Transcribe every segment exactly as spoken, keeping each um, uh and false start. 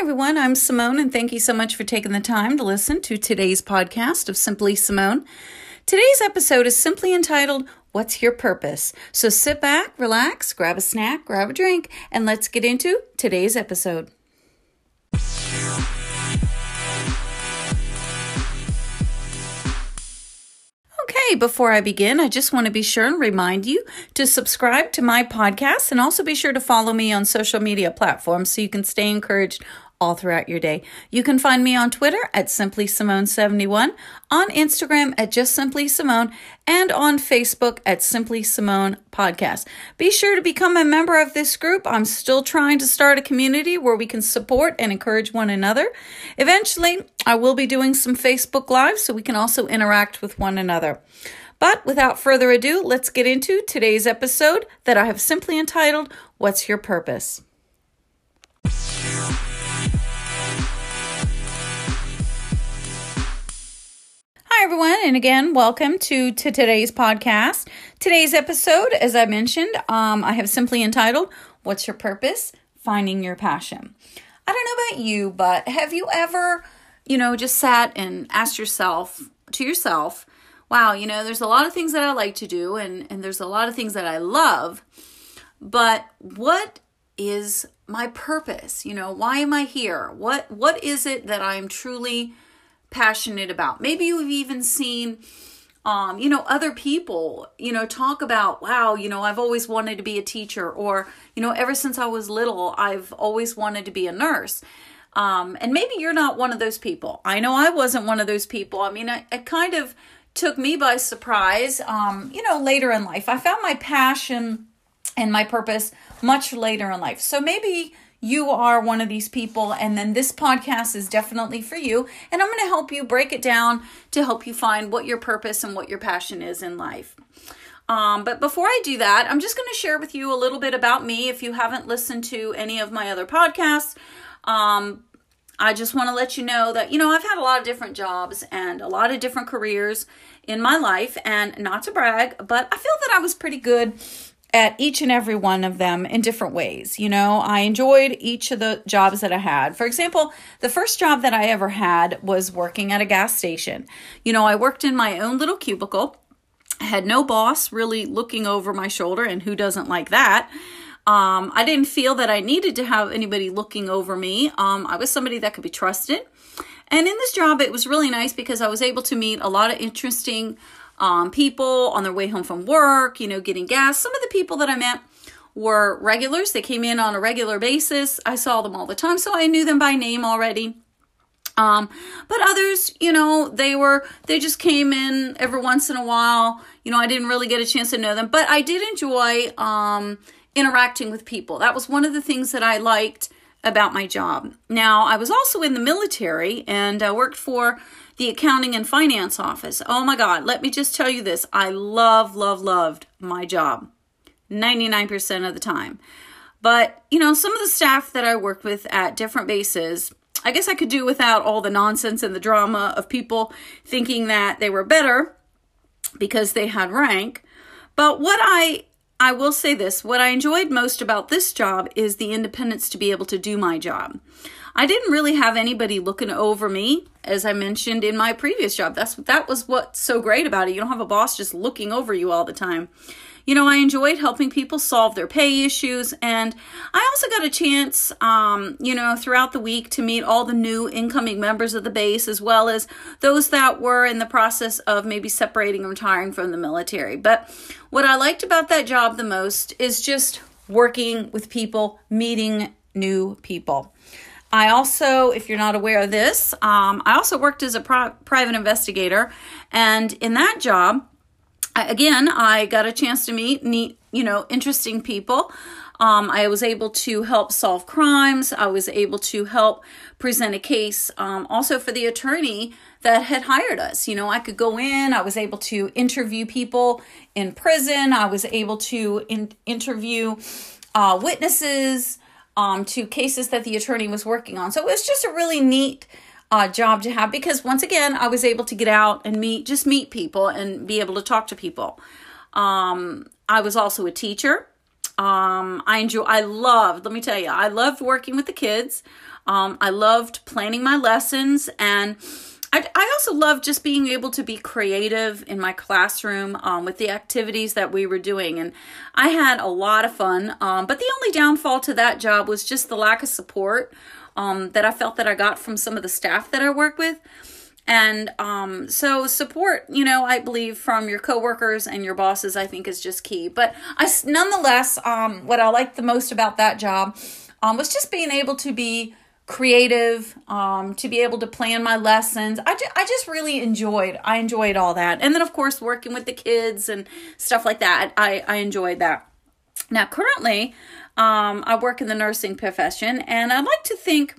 Hi, everyone. I'm Simone, and thank you so much for taking the time to listen to today's podcast of Simply Simone. Today's episode is simply entitled, What's Your Purpose? So sit back, relax, grab a snack, grab a drink, and let's get into today's episode. Okay, before I begin, I just want to be sure and remind you to subscribe to my podcast and also be sure to follow me on social media platforms so you can stay encouraged all throughout your day. You can find me on Twitter at Simply Simone seventy-one, on Instagram at Just Simply Simone, and on Facebook at Simply Simone Podcast. Be sure to become a member of this group. I'm still trying to start a community where we can support and encourage one another. Eventually, I will be doing some Facebook Live so we can also interact with one another. But without further ado, let's get into today's episode that I have simply entitled, What's Your Purpose? Hi, everyone, and again, welcome to, to today's podcast. Today's episode, as I mentioned, um, I have simply entitled, What's Your Purpose? Finding Your Passion. I don't know about you, but have you ever, you know, just sat and asked yourself, to yourself, wow, you know, there's a lot of things that I like to do, and, and there's a lot of things that I love, but what is my purpose? You know, why am I here? What What is it that I'm truly passionate about? Maybe you've even seen, um, you know, other people, you know, talk about, wow, you know, I've always wanted to be a teacher, or, you know, ever since I was little, I've always wanted to be a nurse. Um, and maybe you're not one of those people. I know I wasn't one of those people. I mean, it, it kind of took me by surprise, um, you know, later in life. I found my passion and my purpose much later in life. So maybe you are one of these people, and then this podcast is definitely for you, and I'm going to help you break it down to help you find what your purpose and what your passion is in life. Um, but before I do that, I'm just going to share with you a little bit about me. If you haven't listened to any of my other podcasts, um, I just want to let you know that, you know, I've had a lot of different jobs and a lot of different careers in my life, and not to brag, but I feel that I was pretty good at each and every one of them in different ways. You know, I enjoyed each of the jobs that I had. For example, the first job that I ever had was working at a gas station. You know, I worked in my own little cubicle. I had no boss really looking over my shoulder, and who doesn't like that? Um, I didn't feel that I needed to have anybody looking over me. Um, I was somebody that could be trusted. And in this job, it was really nice because I was able to meet a lot of interesting Um, people on their way home from work, you know, getting gas. Some of the people that I met were regulars. They came in on a regular basis. I saw them all the time, so I knew them by name already. Um, but others, you know, they were, they just came in every once in a while. You know, I didn't really get a chance to know them, but I did enjoy um, interacting with people. That was one of the things that I liked about my job. Now, I was also in the military, and I worked for the accounting and finance office. Oh my God, let me just tell you this. I love, love, loved my job ninety-nine percent of the time. But, you know, some of the staff that I worked with at different bases, I guess I could do without all the nonsense and the drama of people thinking that they were better because they had rank. But what I, I will say this, what I enjoyed most about this job is the independence to be able to do my job. I didn't really have anybody looking over me, as I mentioned in my previous job. That's that was what's so great about it. You don't have a boss just looking over you all the time. You know, I enjoyed helping people solve their pay issues, and I also got a chance, um, you know, throughout the week to meet all the new incoming members of the base, as well as those that were in the process of maybe separating and retiring from the military. But what I liked about that job the most is just working with people, meeting new people. I also, if you're not aware of this, um, I also worked as a pri- private investigator, and in that job, I, again, I got a chance to meet, meet you know, interesting people. Um, I was able to help solve crimes. I was able to help present a case um, also for the attorney that had hired us. You know, I could go in. I was able to interview people in prison. I was able to in- interview uh, witnesses Um, to cases that the attorney was working on. So it was just a really neat uh, job to have because, once again, I was able to get out and meet, just meet people and be able to talk to people. Um, I was also a teacher. Um, I enjoy, I loved, let me tell you, I loved working with the kids. Um, I loved planning my lessons, and I, I also loved just being able to be creative in my classroom um, with the activities that we were doing. And I had a lot of fun, um, but the only downfall to that job was just the lack of support um, that I felt that I got from some of the staff that I work with. And um, so support, you know, I believe from your coworkers and your bosses, I think is just key. But I, nonetheless, um, what I liked the most about that job um, was just being able to be creative, um, to be able to plan my lessons. I, ju- I just really enjoyed, I enjoyed all that. And then of course, working with the kids and stuff like that. I, I enjoyed that. Now, currently, um, I work in the nursing profession, and I'd like to think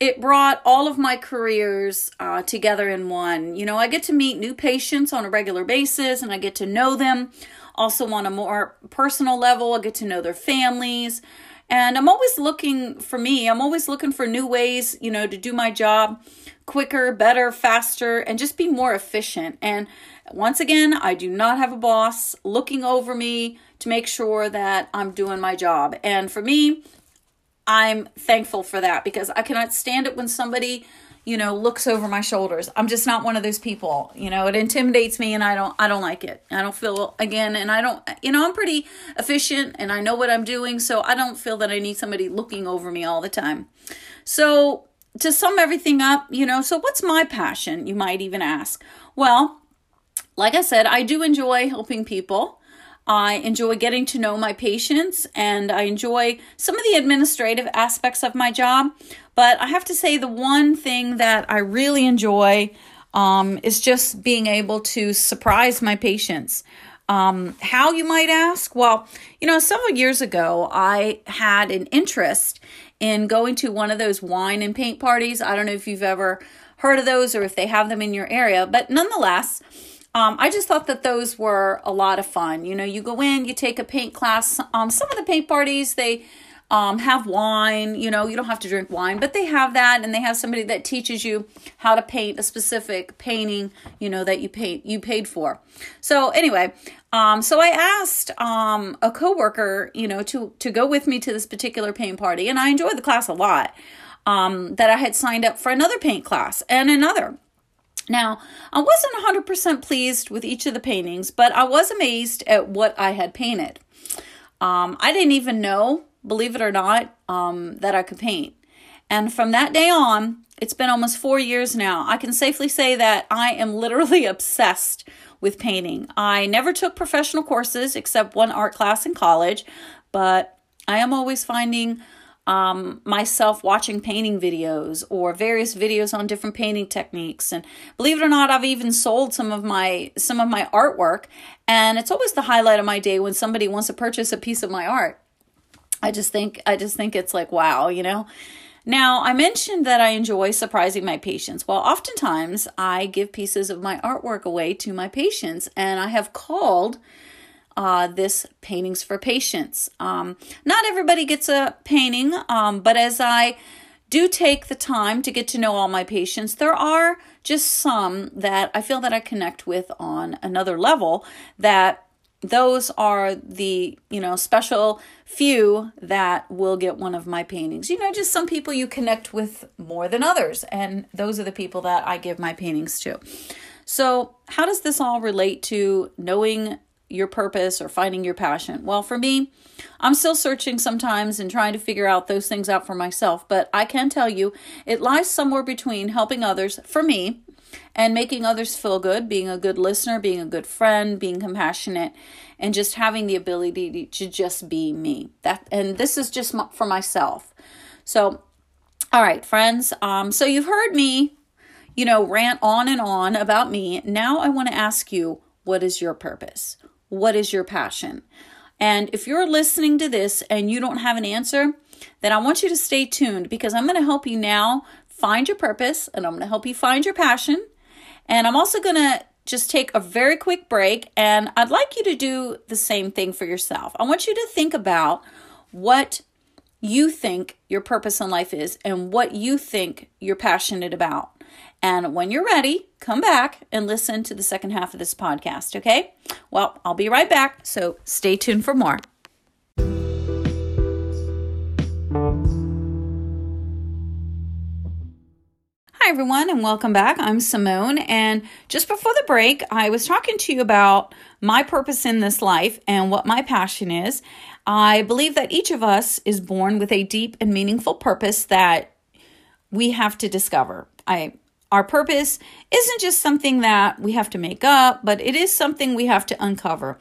it brought all of my careers uh, together in one. You know, I get to meet new patients on a regular basis, and I get to know them also on a more personal level. I get to know their families. And I'm always looking for me. I'm always looking for new ways, you know, to do my job quicker, better, faster, and just be more efficient. And once again, I do not have a boss looking over me to make sure that I'm doing my job. And for me, I'm thankful for that, because I cannot stand it when somebody, you know, looks over my shoulders. I'm just not one of those people. You know, it intimidates me, and I don't, I don't like it. I don't feel again, and I don't, you know, I'm pretty efficient, and I know what I'm doing, so I don't feel that I need somebody looking over me all the time. So to sum everything up, you know, so what's my passion, you might even ask? Well, like I said, I do enjoy helping people. I enjoy getting to know my patients, and I enjoy some of the administrative aspects of my job. But I have to say, the one thing that I really enjoy um, is just being able to surprise my patients. Um, how, you might ask? Well, you know, several years ago, I had an interest in going to one of those wine and paint parties. I don't know if you've ever heard of those or if they have them in your area, but nonetheless, Um, I just thought that those were a lot of fun. You know, you go in, you take a paint class. Um, some of the paint parties, they um, have wine. You know, you don't have to drink wine, but they have that, and they have somebody that teaches you how to paint a specific painting, you know, that you paint, you paid for. So anyway, um, so I asked um, a coworker, you know, to, to go with me to this particular paint party, and I enjoyed the class a lot, um, that I had signed up for another paint class and another. Now, I wasn't one hundred percent pleased with each of the paintings, but I was amazed at what I had painted. Um, I didn't even know, believe it or not, um, that I could paint. And from that day on, it's been almost four years now. I can safely say that I am literally obsessed with painting. I never took professional courses except one art class in college, but I am always finding Um, myself watching painting videos or various videos on different painting techniques. And believe it or not, I've even sold some of my, some of my artwork. And it's always the highlight of my day when somebody wants to purchase a piece of my art. I just think, I just think it's like, wow, you know. Now, I mentioned that I enjoy surprising my patients. Well, oftentimes I give pieces of my artwork away to my patients, and I have called Uh, this Paintings for Patients. Um, not everybody gets a painting, um, but as I do take the time to get to know all my patients, there are just some that I feel that I connect with on another level, that those are the, you know, special few that will get one of my paintings. You know, just some people you connect with more than others, and those are the people that I give my paintings to. So how does this all relate to knowing your purpose or finding your passion? Well, for me, I'm still searching sometimes and trying to figure out those things out for myself, but I can tell you it lies somewhere between helping others, for me, and making others feel good, being a good listener, being a good friend, being compassionate, and just having the ability to just be me. That, and this is just for myself. So, all right, friends. Um, so you've heard me, you know, rant on and on about me. Now I want to ask you, what is your purpose? What is your passion? And if you're listening to this and you don't have an answer, then I want you to stay tuned, because I'm going to help you now find your purpose, and I'm going to help you find your passion. And I'm also going to just take a very quick break, and I'd like you to do the same thing for yourself. I want you to think about what you think your purpose in life is and what you think you're passionate about. And when you're ready, come back and listen to the second half of this podcast, okay? Well, I'll be right back, so stay tuned for more. Hi everyone and welcome back. I'm Simone, and just before the break I was talking to you about my purpose in this life and what my passion is. I believe that each of us is born with a deep and meaningful purpose that we have to discover. I Our purpose isn't just something that we have to make up, but it is something we have to uncover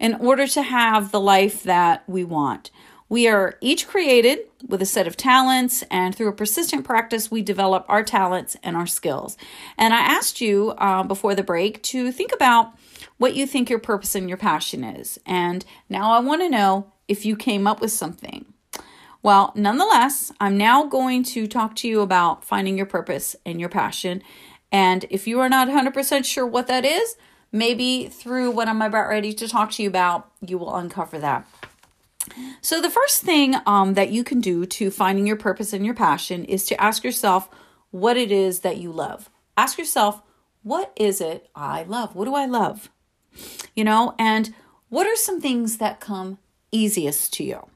in order to have the life that we want. We are each created with a set of talents, and through a persistent practice, we develop our talents and our skills. And I asked you uh, before the break to think about what you think your purpose and your passion is. And now I want to know if you came up with something. Well, nonetheless, I'm now going to talk to you about finding your purpose and your passion. And if you are not one hundred percent sure what that is, maybe through what I'm about ready to talk to you about, you will uncover that. So the first thing um, that you can do to finding your purpose and your passion is to ask yourself what it is that you love. Ask yourself, what is it I love? What do I love? You know, and what are some things that come easiest to you?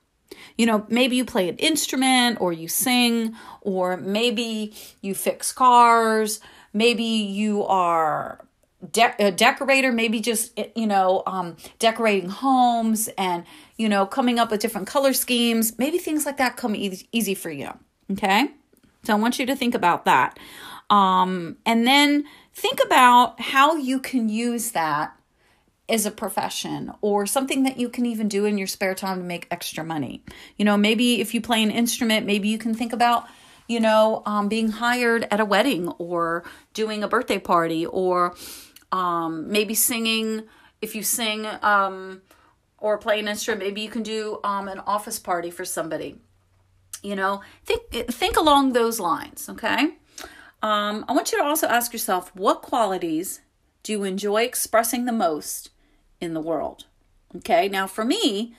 You know, maybe you play an instrument, or you sing, or maybe you fix cars, maybe you are de- a decorator, maybe just, you know, um, decorating homes and, you know, coming up with different color schemes. Maybe things like that come e- easy for you, okay? So I want you to think about that. Um, and then think about how you can use that is a profession or something that you can even do in your spare time to make extra money. You know, maybe if you play an instrument, maybe you can think about, you know, um, being hired at a wedding or doing a birthday party, or um, maybe singing. If you sing um, or play an instrument, maybe you can do um, an office party for somebody. You know, think, think along those lines. Okay. Um, I want you to also ask yourself, what qualities do you enjoy expressing the most in the world? Okay, now for me,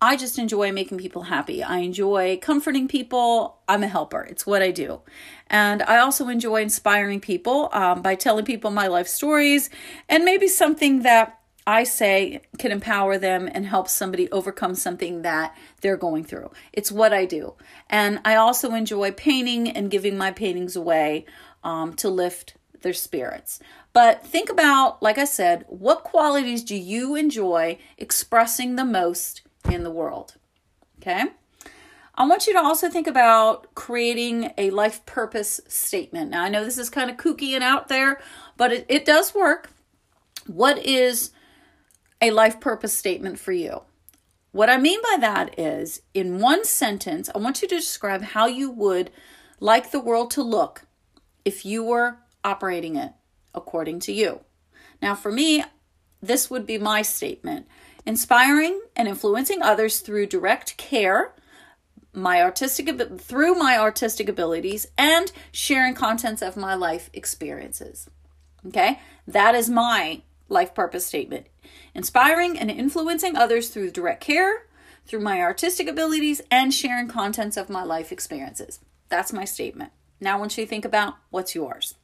I just enjoy making people happy. I enjoy comforting people. I'm a helper. It's what I do. And I also enjoy inspiring people um, by telling people my life stories, and maybe something that I say can empower them and help somebody overcome something that they're going through. It's what I do. And I also enjoy painting and giving my paintings away um, to lift their spirits. But think about, like I said, what qualities do you enjoy expressing the most in the world? Okay. I want you to also think about creating a life purpose statement. Now, I know this is kind of kooky and out there, but it, it does work. What is a life purpose statement for you? What I mean by that is, in one sentence, I want you to describe how you would like the world to look if you were operating it according to you. Now, for me, this would be my statement: inspiring and influencing others through direct care, my artistic through my artistic abilities, and sharing contents of my life experiences. Okay, that is my life purpose statement: inspiring and influencing others through direct care, through my artistic abilities, and sharing contents of my life experiences. That's my statement. Now, I want you to think about what's yours.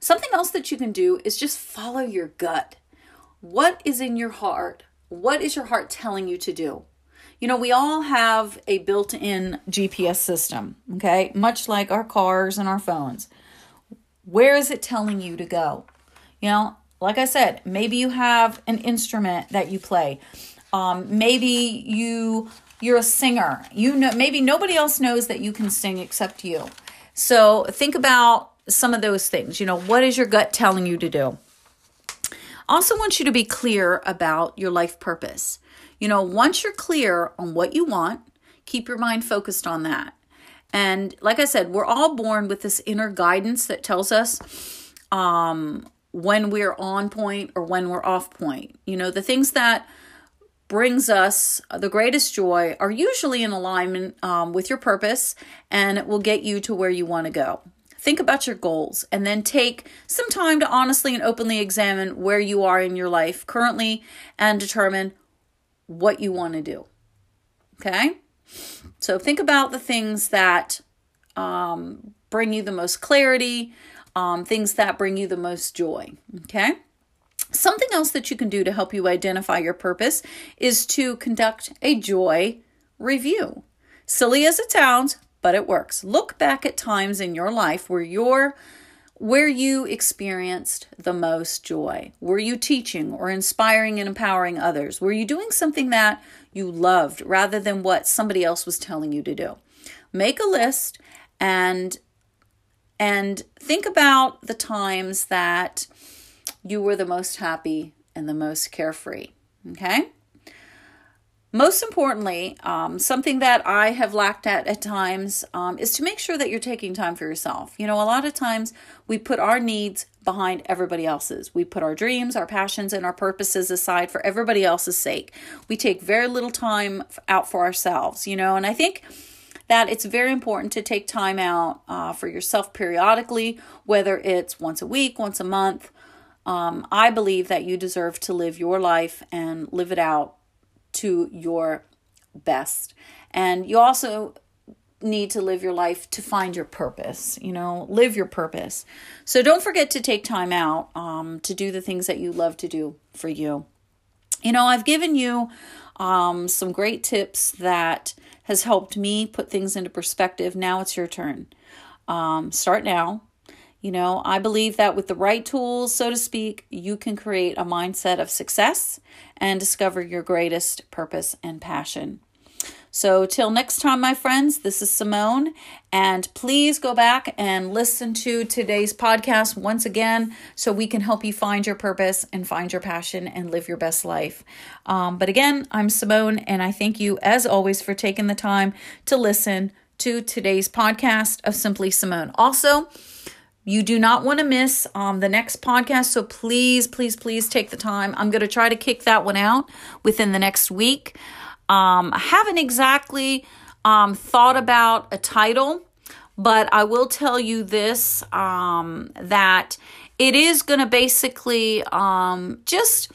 Something else that you can do is just follow your gut. What is in your heart? What is your heart telling you to do? You know, we all have a built-in G P S system, okay? Much like our cars and our phones. Where is it telling you to go? You know, like I said, maybe you have an instrument that you play. Um, maybe you, you're a singer. You know, maybe nobody else knows that you can sing except you. So think about some of those things. You know, what is your gut telling you to do? I also want you to be clear about your life purpose. You know, once you're clear on what you want, keep your mind focused on that. And like I said, we're all born with this inner guidance that tells us um, when we're on point or when we're off point. You know, the things that brings us the greatest joy are usually in alignment um, with your purpose, and it will get you to where you want to go. Think about your goals, and then take some time to honestly and openly examine where you are in your life currently and determine what you want to do. Okay? So think about the things that um, bring you the most clarity, um, things that bring you the most joy. Okay? Something else that you can do to help you identify your purpose is to conduct a joy review. Silly as it sounds, but it works. Look back at times in your life where you're where you experienced the most joy. Were you teaching or inspiring and empowering others? Were you doing something that you loved rather than what somebody else was telling you to do? Make a list and and think about the times that you were the most happy and the most carefree, okay? Most importantly, um, something that I have lacked at at times um, is to make sure that you're taking time for yourself. You know, a lot of times we put our needs behind everybody else's. We put our dreams, our passions, and our purposes aside for everybody else's sake. We take very little time out for ourselves, you know, and I think that it's very important to take time out uh, for yourself periodically, whether it's once a week, once a month. Um, I believe that you deserve to live your life and live it out to your best. And you also need to live your life to find your purpose, you know, live your purpose. So don't forget to take time out um, to do the things that you love to do for you. You know, I've given you um, some great tips that has helped me put things into perspective. Now it's your turn. Um, start now. You know, I believe that with the right tools, so to speak, you can create a mindset of success and discover your greatest purpose and passion. So till next time, my friends, this is Simone, and please go back and listen to today's podcast once again so we can help you find your purpose and find your passion and live your best life. Um, but again, I'm Simone, and I thank you as always for taking the time to listen to today's podcast of Simply Simone. Also, you do not want to miss um, the next podcast, so please, please, please take the time. I'm going to try to kick that one out within the next week. Um, I haven't exactly um, thought about a title, but I will tell you this, um, that it is going to basically um, just,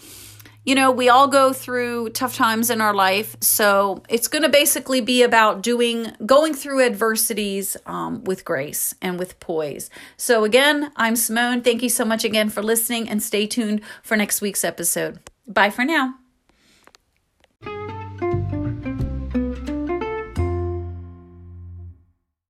you know, we all go through tough times in our life, so it's going to basically be about doing, going through adversities um, with grace and with poise. So again, I'm Simone. Thank you so much again for listening, and stay tuned for next week's episode. Bye for now.